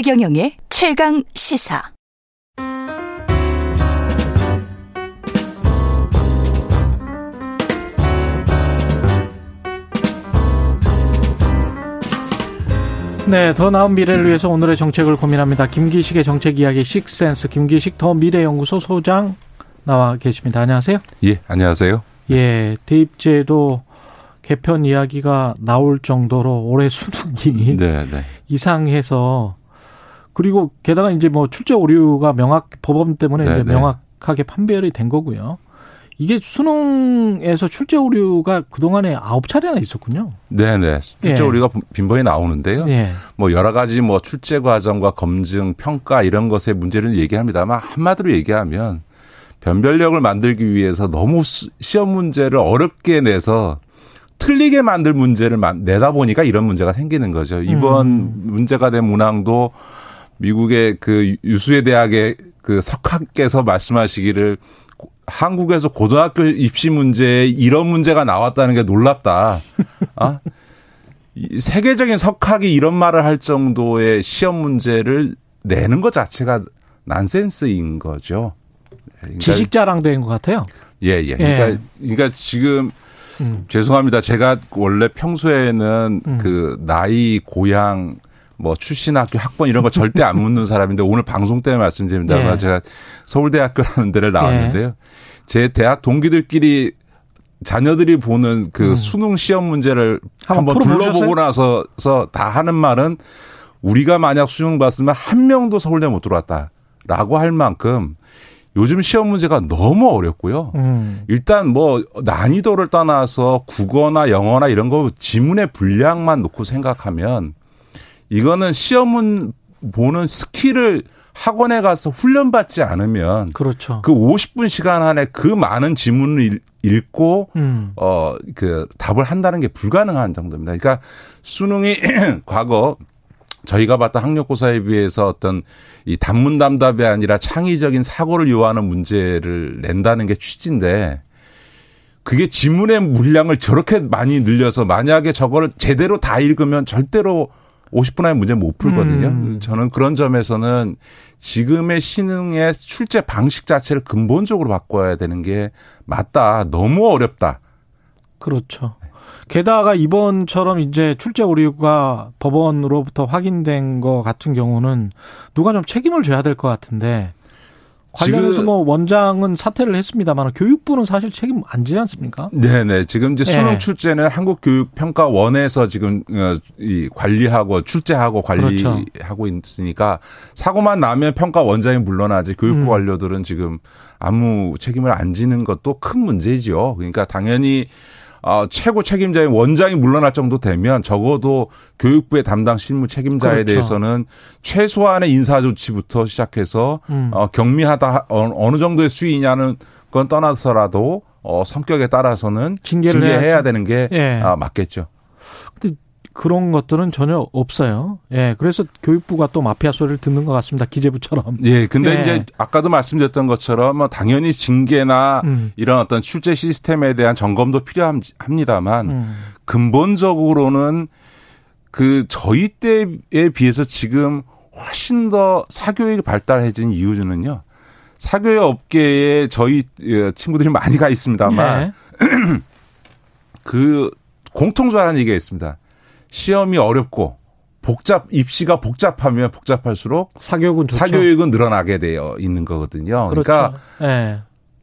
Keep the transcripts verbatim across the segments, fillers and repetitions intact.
최경영의 최강시사. 네, 더 나은 미래를 위해서 오늘의 정책을 고민합니다. 김기식의 정책 이야기 식센스, 김기식 더미래연구소 소장 나와 계십니다. 안녕하세요. 예, 안녕하세요. 예, 대입제도 개편 이야기가 나올 정도로 올해 수능이 네, 네. 이상해서, 그리고 게다가 이제 뭐 출제 오류가 명확, 법원 때문에 네, 이제 네. 명확하게 판별이 된 거고요. 이게 수능에서 출제 오류가 그동안에 아홉 차례나 있었군요. 네네. 출제 예. 오류가 빈번히 나오는데요. 예. 뭐 여러 가지 뭐 출제 과정과 검증, 평가 이런 것의 문제를 얘기합니다만 한마디로 얘기하면 변별력을 만들기 위해서 너무 시험 문제를 어렵게 내서 틀리게 만들 문제를 내다 보니까 이런 문제가 생기는 거죠. 이번 음. 문제가 된 문항도 미국의 그 유수의 대학의 그 석학께서 말씀하시기를 한국에서 고등학교 입시 문제에 이런 문제가 나왔다는 게 놀랍다. 아? 세계적인 석학이 이런 말을 할 정도의 시험 문제를 내는 것 자체가 난센스인 거죠. 그러니까 지식 자랑된 것 같아요. 예, 예. 그러니까, 예. 그러니까 지금 음. 죄송합니다. 제가 원래 평소에는 음. 그 나이, 고향, 뭐 출신 학교 학번 이런 거 절대 안 묻는 사람인데 오늘 방송 때문에 말씀드립니다만 예. 제가 서울대학교라는 데를 나왔는데요. 예. 제 대학 동기들끼리 자녀들이 보는 그 음. 수능 시험 문제를 한번, 한번 둘러보고 나서 다 하는 말은 우리가 만약 수능 봤으면 한 명도 서울대 못 들어왔다라고 할 만큼 요즘 시험 문제가 너무 어렵고요. 음. 일단 뭐 난이도를 떠나서 국어나 영어나 이런 거 지문의 분량만 놓고 생각하면 이거는 시험은 보는 스킬을 학원에 가서 훈련받지 않으면 그렇죠. 그 오십 분 시간 안에 그 많은 지문을 읽고 음. 어, 그 답을 한다는 게 불가능한 정도입니다. 그러니까 수능이 과거 저희가 봤던 학력고사에 비해서 어떤 이 단문 담답이 아니라 창의적인 사고를 요하는 문제를 낸다는 게 취지인데 그게 지문의 물량을 저렇게 많이 늘려서 만약에 저거를 제대로 다 읽으면 절대로 오십 분 안에 문제 못 풀거든요. 음. 저는 그런 점에서는 지금의 수능의 출제 방식 자체를 근본적으로 바꿔야 되는 게 맞다. 너무 어렵다. 그렇죠. 게다가 이번처럼 이제 출제 오류가 법원으로부터 확인된 것 같은 경우는 누가 좀 책임을 져야 될 것 같은데 관련해서 뭐 원장은 사퇴를 했습니다만 교육부는 사실 책임 안 지지 않습니까? 네네. 지금 이제 수능 네. 출제는 한국교육평가원에서 지금 관리하고 출제하고 관리하고 그렇죠. 있으니까 사고만 나면 평가 원장이 물러나지 교육부 음. 관료들은 지금 아무 책임을 안 지는 것도 큰 문제죠. 그러니까 당연히 어, 최고 책임자인 원장이 물러날 정도 되면 적어도 교육부의 담당 실무 책임자에 그렇죠. 대해서는 최소한의 인사 조치부터 시작해서 음. 어, 경미하다 어, 어느 정도의 수위냐는 건 떠나서라도 어, 성격에 따라서는 징계를 징계해야 해야죠. 되는 게 예. 아, 맞겠죠. 근데 그런 것들은 전혀 없어요. 예, 그래서 교육부가 또 마피아 소리를 듣는 것 같습니다. 기재부처럼. 예, 근데 예. 이제 아까도 말씀드렸던 것처럼 당연히 징계나 음. 이런 어떤 출제 시스템에 대한 점검도 필요합니다만 음. 근본적으로는 그 저희 때에 비해서 지금 훨씬 더 사교육이 발달해진 이유는요. 사교육 업계에 저희 친구들이 많이 가 있습니다만 예. 그 공통조라는 얘기가 있습니다. 시험이 어렵고 복잡 입시가 복잡하면 복잡할수록 사교육은, 사교육은 늘어나게 되어 있는 거거든요. 그렇죠. 그러니까 네.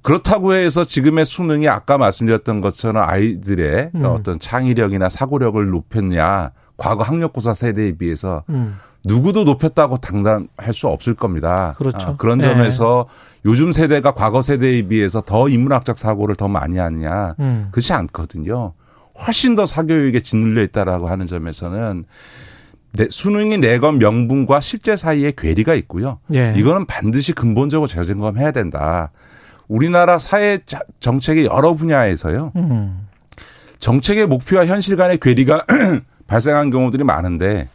그렇다고 해서 지금의 수능이 아까 말씀드렸던 것처럼 아이들의 음. 어떤 창의력이나 사고력을 높였냐 과거 학력고사 세대에 비해서 음. 누구도 높였다고 당당할 수 없을 겁니다. 그렇죠. 아, 그런 점에서 네. 요즘 세대가 과거 세대에 비해서 더 인문학적 사고를 더 많이 하느냐 음. 그렇지 않거든요. 훨씬 더 사교육에 짓눌려 있다라고 하는 점에서는 수능이 내건 명분과 실제 사이에 괴리가 있고요. 예. 이거는 반드시 근본적으로 재점검해야 된다. 우리나라 사회 정책의 여러 분야에서요. 음. 정책의 목표와 현실 간의 괴리가 발생한 경우들이 많은데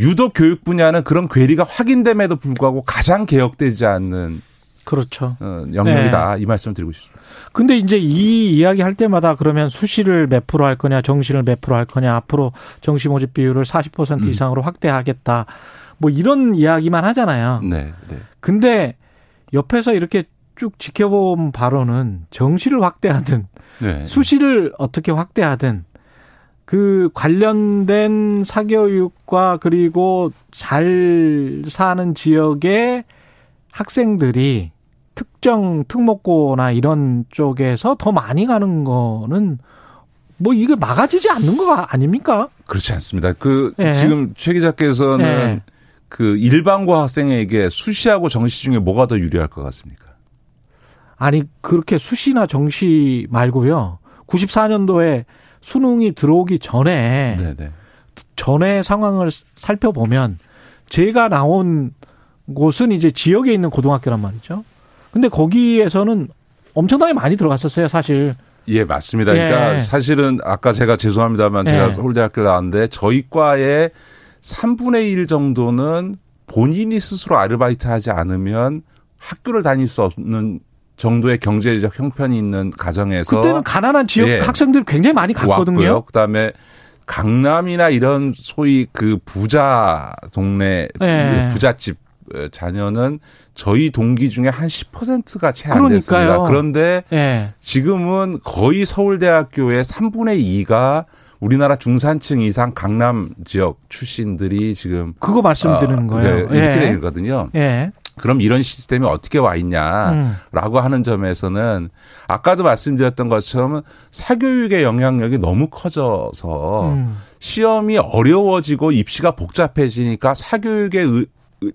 유독 교육 분야는 그런 괴리가 확인됨에도 불구하고 가장 개혁되지 않는 그렇죠. 어, 영역이다. 네. 이 말씀을 드리고 싶습니다. 근데 이제 이 이야기 할 때마다 그러면 수시를 몇 프로 할 거냐, 정시를 몇 프로 할 거냐, 앞으로 정시 모집 비율을 사십 퍼센트 이상으로 음. 확대하겠다. 뭐 이런 이야기만 하잖아요. 네, 네. 근데 옆에서 이렇게 쭉 지켜본 바로는 정시를 확대하든 네, 수시를 어떻게 확대하든 그 관련된 사교육과 그리고 잘 사는 지역의 학생들이 특정 특목고나 이런 쪽에서 더 많이 가는 거는 뭐 이게 막아지지 않는 거 아닙니까? 그렇지 않습니다. 그 예. 지금 최 기자께서는 예. 그 일반고 학생에게 수시하고 정시 중에 뭐가 더 유리할 것 같습니까? 아니 그렇게 수시나 정시 말고요. 구십사 년도에 수능이 들어오기 전에 네네. 전에 상황을 살펴보면 제가 나온 곳은 이제 지역에 있는 고등학교란 말이죠. 근데 거기에서는 엄청나게 많이 들어갔었어요, 사실. 예, 맞습니다. 예. 그러니까 사실은 아까 제가 죄송합니다만 제가 예. 서울대학교를 나왔는데 저희 과의 삼분의 일 정도는 본인이 스스로 아르바이트하지 않으면 학교를 다닐 수 없는 정도의 경제적 형편이 있는 가정에서 그때는 가난한 지역 예, 학생들 굉장히 많이 갔거든요. 왔고요. 그다음에 강남이나 이런 소위 그 부자 동네 예. 부잣집 자녀는 저희 동기 중에 한 십 퍼센트가 채 안 됐습니다. 그런데 예. 지금은 거의 서울대학교의 삼분의 이가 우리나라 중산층 이상 강남 지역 출신들이 지금 그거 말씀드리는 어, 거예요. 네, 이렇게 예. 되거든요. 예. 그럼 이런 시스템이 어떻게 와 있냐라고 음. 하는 점에서는 아까도 말씀드렸던 것처럼 사교육의 영향력이 너무 커져서 음. 시험이 어려워지고 입시가 복잡해지니까 사교육의 의,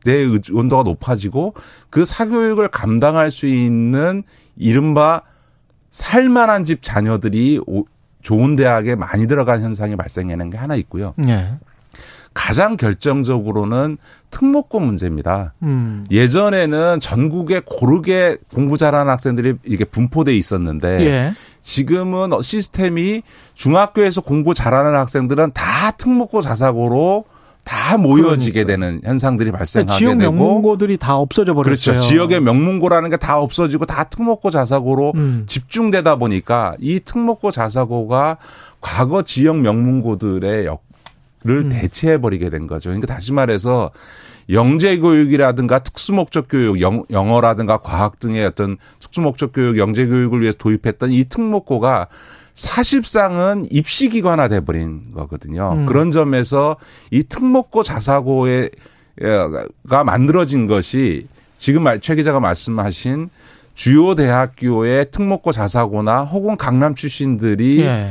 내 온도가 높아지고 그 사교육을 감당할 수 있는 이른바 살만한 집 자녀들이 오, 좋은 대학에 많이 들어간 현상이 발생하는 게 하나 있고요. 네. 가장 결정적으로는 특목고 문제입니다. 음. 예전에는 전국에 고르게 공부 잘하는 학생들이 이게 분포돼 있었는데 예. 지금은 시스템이 중학교에서 공부 잘하는 학생들은 다 특목고 자사고로 다 모여지게 그러니까. 되는 현상들이 발생하게 지역 되고. 지역 명문고들이 다 없어져 버렸어요. 그렇죠. 지역의 명문고라는 게 다 없어지고 다 특목고 자사고로 음. 집중되다 보니까 이 특목고 자사고가 과거 지역 명문고들의 역할을 음. 대체해버리게 된 거죠. 그러니까 다시 말해서 영재교육이라든가 특수목적교육, 영, 영어라든가 과학 등의 어떤 특수목적교육, 영재교육을 위해서 도입했던 이 특목고가 사실상은 입시기관화 돼버린 거거든요. 음. 그런 점에서 이 특목고 자사고가 만들어진 것이 지금 최 기자가 말씀하신 주요 대학교의 특목고 자사고나 혹은 강남 출신들이 예.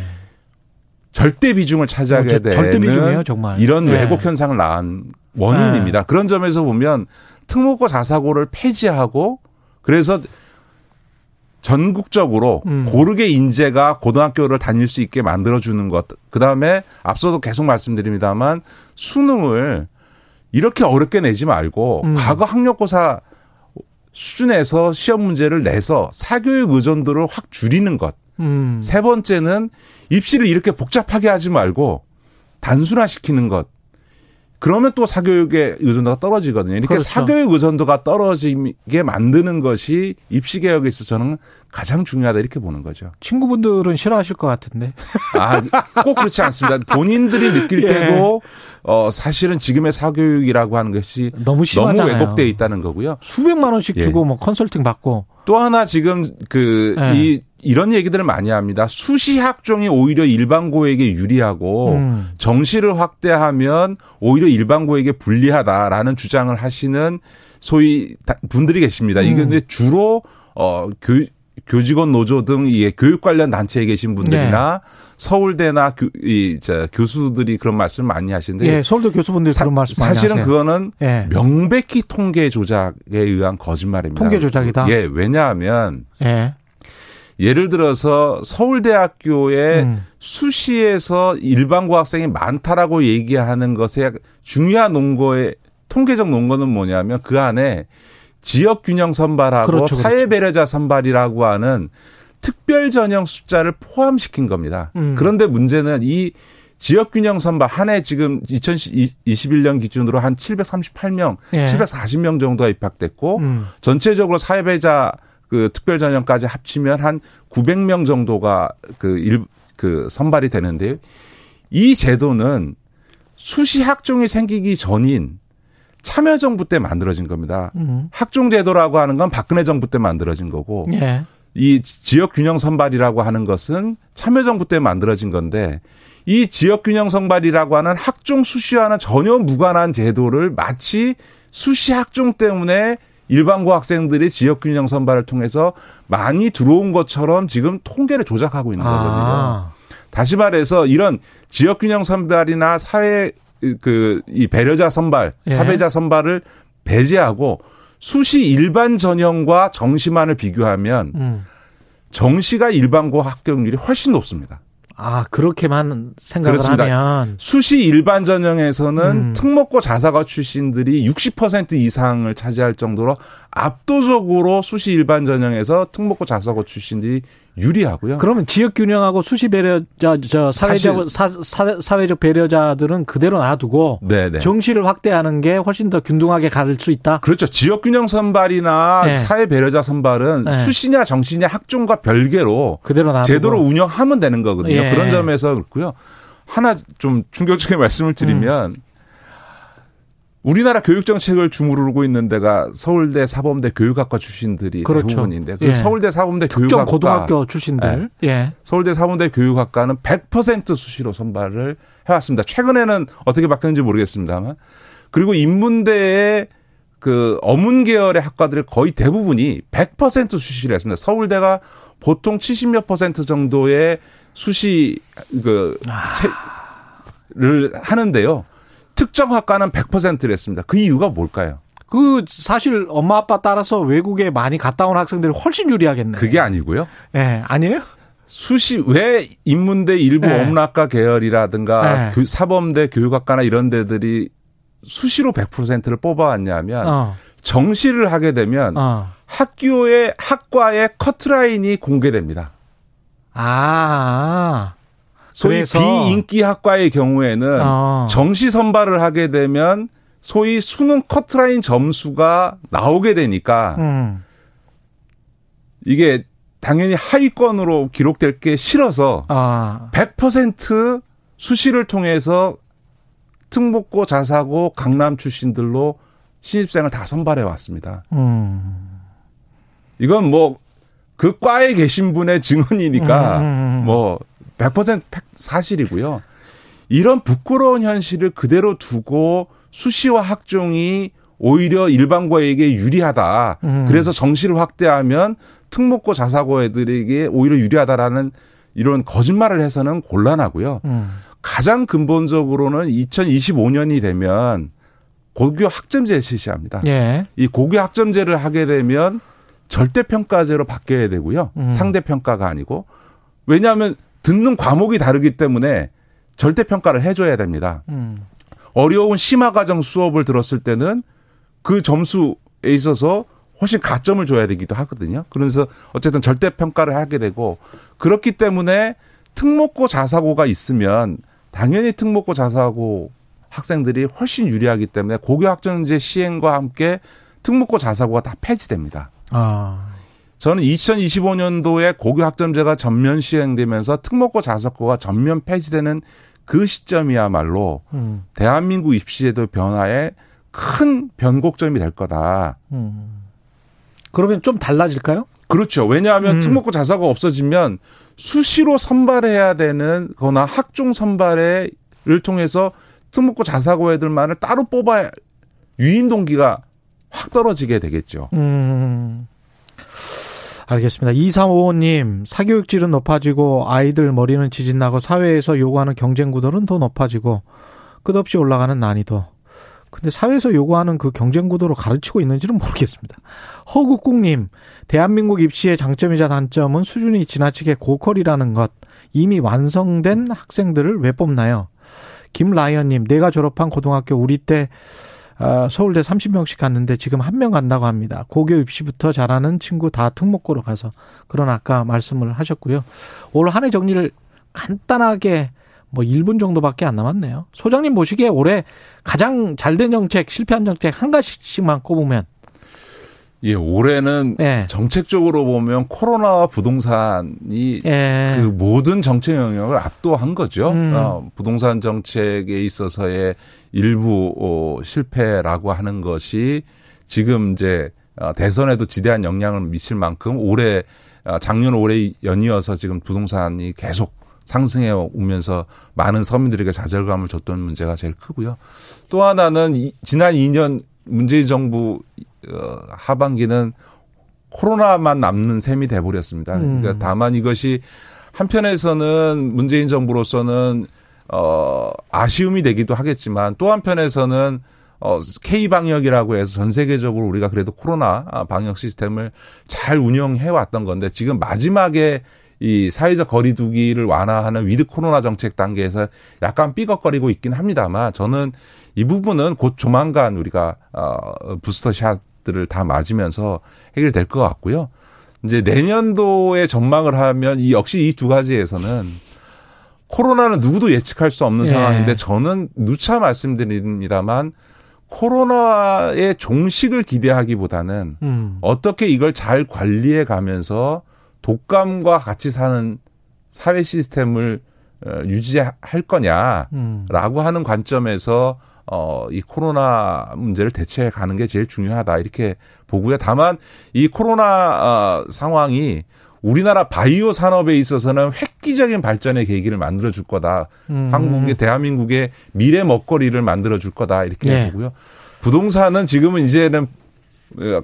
절대 비중을 차지하게 되는 절대 비중이에요, 정말. 이런 예. 왜곡 현상을 낳은 원인입니다. 예. 그런 점에서 보면 특목고 자사고를 폐지하고 그래서 전국적으로 음. 고르게 인재가 고등학교를 다닐 수 있게 만들어주는 것. 그다음에 앞서도 계속 말씀드립니다만 수능을 이렇게 어렵게 내지 말고 음. 과거 학력고사 수준에서 시험 문제를 내서 사교육 의존도를 확 줄이는 것. 음. 세 번째는 입시를 이렇게 복잡하게 하지 말고 단순화시키는 것. 그러면 또 사교육의 의존도가 떨어지거든요. 이렇게 그렇죠. 사교육 의존도가 떨어지게 만드는 것이 입시개혁에 있어서 저는 가장 중요하다 이렇게 보는 거죠. 친구분들은 싫어하실 것 같은데. 아, 꼭 그렇지 않습니다. 본인들이 느낄 예. 때도 어, 사실은 지금의 사교육이라고 하는 것이 너무, 너무 왜곡되어 있다는 거고요. 수백만 원씩 예. 주고 뭐 컨설팅 받고. 또 하나 지금 그 예. 이 이런 얘기들을 많이 합니다. 수시 학종이 오히려 일반고에게 유리하고 음. 정시를 확대하면 오히려 일반고에게 불리하다라는 주장을 하시는 소위 분들이 계십니다. 음. 이게 근데 주로 어, 교, 교직원 노조 등 예, 교육 관련 단체에 계신 분들이나 네. 서울대나 교, 이, 저, 교수들이 그런 말씀을 많이 하시는데 예, 서울대 교수분들이 사, 그런 말씀 많이 사실은 하세요. 그거는 예. 명백히 통계 조작에 의한 거짓말입니다. 통계 조작이다. 예, 왜냐하면 예. 예를 들어서 서울대학교의 음. 수시에서 일반고 학생이 많다라고 얘기하는 것의 중요한 논거의 통계적 논거는 뭐냐면 그 안에 지역균형 선발하고 그렇죠, 그렇죠. 사회배려자 선발이라고 하는 특별 전형 숫자를 포함시킨 겁니다. 음. 그런데 문제는 이 지역균형 선발 한 해 지금 이천이십일 년 기준으로 한 칠백삼십팔 명, 예. 칠백사십 명 정도가 입학됐고 음. 전체적으로 사회배자 그 특별 전형까지 합치면 한 구백 명 정도가 그 일, 그 선발이 되는데요. 이 제도는 수시 학종이 생기기 전인 참여정부 때 만들어진 겁니다. 음. 학종제도라고 하는 건 박근혜 정부 때 만들어진 거고 예. 이 지역균형 선발이라고 하는 것은 참여정부 때 만들어진 건데 이 지역균형 선발이라고 하는 학종 수시와는 전혀 무관한 제도를 마치 수시 학종 때문에 일반고 학생들이 지역균형 선발을 통해서 많이 들어온 것처럼 지금 통계를 조작하고 있는 거거든요. 아. 다시 말해서 이런 지역균형 선발이나 사회 그 이 배려자 선발, 예. 사배자 선발을 배제하고 수시 일반 전형과 정시만을 비교하면 음. 정시가 일반고 합격률이 훨씬 높습니다. 아, 그렇게만 생각을 그렇습니다. 하면. 수시 일반 전형에서는 음. 특목고 자사고 출신들이 육십 퍼센트 이상을 차지할 정도로 압도적으로 수시 일반 전형에서 특목고 자사고 출신들이 유리하고요. 그러면 지역 균형하고 수시 배려자, 저, 사회적, 사, 사, 사회적 배려자들은 그대로 놔두고. 네네. 정시를 확대하는 게 훨씬 더 균등하게 가를 수 있다? 그렇죠. 지역 균형 선발이나 네. 사회 배려자 선발은 네. 수시냐 정시냐 학종과 별개로. 그대로 놔두고. 제대로 운영하면 되는 거거든요. 예. 그런 점에서 그렇고요. 하나 좀 충격적인 말씀을 드리면. 음. 우리나라 교육정책을 주무르고 있는 데가 서울대 사범대 교육학과 출신들이 그렇죠. 대부분인데 그 예. 서울대 사범대 교육학과. 특정 고등학교 출신들. 네. 예. 서울대 사범대 교육학과는 백 퍼센트 수시로 선발을 해왔습니다. 최근에는 어떻게 바뀌었는지 모르겠습니다만. 그리고 인문대의 그 어문 계열의 학과들의 거의 대부분이 백 퍼센트 수시를 했습니다. 서울대가 보통 칠십몇 퍼센트 정도의 수시 그 채를 아. 하는데요. 특정 학과는 백 퍼센트를 했습니다. 그 이유가 뭘까요? 그 사실 엄마 아빠 따라서 외국에 많이 갔다 온 학생들이 훨씬 유리하겠네요. 그게 아니고요. 예, 네, 아니에요? 수시 왜 인문대 일부 네. 어문학과 계열이라든가 네. 사범대 교육학과나 이런 데들이 수시로 백 퍼센트를 뽑아왔냐면 어. 정시를 하게 되면 어. 학교의 학과의 커트라인이 공개됩니다. 아. 소위 비인기 학과의 경우에는 어. 정시 선발을 하게 되면 소위 수능 커트라인 점수가 나오게 되니까 음. 이게 당연히 하위권으로 기록될 게 싫어서 아. 백 퍼센트 수시를 통해서 특목고 자사고 강남 출신들로 신입생을 다 선발해 왔습니다. 음. 이건 뭐 그 과에 계신 분의 증언이니까 음. 뭐 백 퍼센트 사실이고요. 이런 부끄러운 현실을 그대로 두고 수시와 학종이 오히려 일반고에게 유리하다. 음. 그래서 정시를 확대하면 특목고 자사고 애들에게 오히려 유리하다라는 이런 거짓말을 해서는 곤란하고요. 음. 가장 근본적으로는 이천이십오 년이 되면 고교 학점제를 실시합니다. 예. 이 고교 학점제를 하게 되면 절대평가제로 바뀌어야 되고요. 음. 상대평가가 아니고. 왜냐하면 듣는 과목이 다르기 때문에 절대평가를 해줘야 됩니다. 음. 어려운 심화과정 수업을 들었을 때는 그 점수에 있어서 훨씬 가점을 줘야 되기도 하거든요. 그래서 어쨌든 절대평가를 하게 되고 그렇기 때문에 특목고 자사고가 있으면 당연히 특목고 자사고 학생들이 훨씬 유리하기 때문에 고교학점제 시행과 함께 특목고 자사고가 다 폐지됩니다. 아. 저는 이천이십오 년도에 고교학점제가 전면 시행되면서 특목고 자사고가 전면 폐지되는 그 시점이야말로 음. 대한민국 입시제도 변화에 큰 변곡점이 될 거다. 음. 그러면 좀 달라질까요? 그렇죠. 왜냐하면 음. 특목고 자사고 없어지면 수시로 선발해야 되는 거나 학종 선발을 통해서 특목고 자사고 애들만을 따로 뽑아야 유인 동기가 확 떨어지게 되겠죠. 음. 알겠습니다. 이삼오오 님, 사교육질은 높아지고 아이들 머리는 지진나고 사회에서 요구하는 경쟁구도는 더 높아지고 끝없이 올라가는 난이도. 근데 사회에서 요구하는 그 경쟁구도로 가르치고 있는지는 모르겠습니다. 허국국님, 대한민국 입시의 장점이자 단점은 수준이 지나치게 고퀄이라는 것. 이미 완성된 학생들을 왜 뽑나요? 김라이언님, 내가 졸업한 고등학교 우리 때 서울대 삼십 명씩 갔는데 지금 한 명 간다고 합니다. 고교 입시부터 잘하는 친구 다 특목고로 가서. 그런 아까 말씀을 하셨고요. 올 한 해 정리를 간단하게 뭐 일 분 정도밖에 안 남았네요. 소장님 보시기에 올해 가장 잘된 정책, 실패한 정책 한 가지씩만 꼽으면. 예, 올해는 예. 정책적으로 보면 코로나와 부동산이 예. 그 모든 정책 영역을 압도한 거죠. 음. 어, 부동산 정책에 있어서의 일부 어, 실패라고 하는 것이 지금 이제 대선에도 지대한 영향을 미칠 만큼 올해 작년 올해 연이어서 지금 부동산이 계속 상승해 오면서 많은 서민들에게 좌절감을 줬던 문제가 제일 크고요. 또 하나는 지난 이 년 문재인 정부 하반기는 코로나만 남는 셈이 돼버렸습니다. 그러니까 다만 이것이 한편에서는 문재인 정부로서는 어, 아쉬움이 되기도 하겠지만 또 한편에서는 어, K방역이라고 해서 전 세계적으로 우리가 그래도 코로나 방역 시스템을 잘 운영해 왔던 건데 지금 마지막에 이 사회적 거리두기를 완화하는 위드 코로나 정책 단계에서 약간 삐걱거리고 있긴 합니다만 저는 이 부분은 곧 조만간 우리가 어, 부스터샷들을 다 맞으면서 해결될 것 같고요. 이제 내년도에 전망을 하면 이 역시 이 두 가지에서는 코로나는 누구도 예측할 수 없는 예. 상황인데 저는 누차 말씀드립니다만 코로나의 종식을 기대하기보다는 음. 어떻게 이걸 잘 관리해 가면서 독감과 같이 사는 사회 시스템을 유지할 거냐라고 음. 하는 관점에서 어, 이 코로나 문제를 대처해 가는 게 제일 중요하다 이렇게 보고요. 다만 이 코로나 어, 상황이 우리나라 바이오 산업에 있어서는 획기적인 발전의 계기를 만들어줄 거다. 음. 한국의 대한민국의 미래 먹거리를 만들어줄 거다 이렇게 네. 보고요. 부동산은 지금은 이제는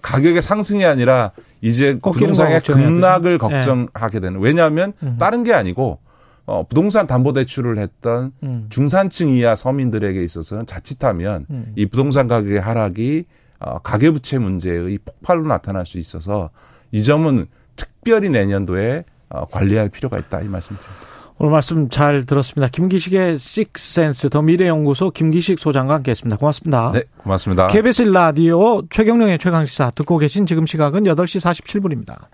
가격의 상승이 아니라 이제 부동산의 급락을 걱정하게 되는. 왜냐하면 음. 다른 게 아니고 어, 부동산 담보대출을 했던 음. 중산층 이하 서민들에게 있어서는 자칫하면 음. 이 부동산 가격의 하락이 어, 가계부채 문제의 폭발로 나타날 수 있어서 이 점은 특별히 내년도에 관리할 필요가 있다 이 말씀드립니다. 오늘 말씀 잘 들었습니다. 김기식의 식센스 더미래연구소 김기식 소장과 함께했습니다. 고맙습니다. 네, 고맙습니다. 케이비에스 라디오 최경영의 최강시사 듣고 계신 지금 시각은 여덟 시 사십칠 분입니다.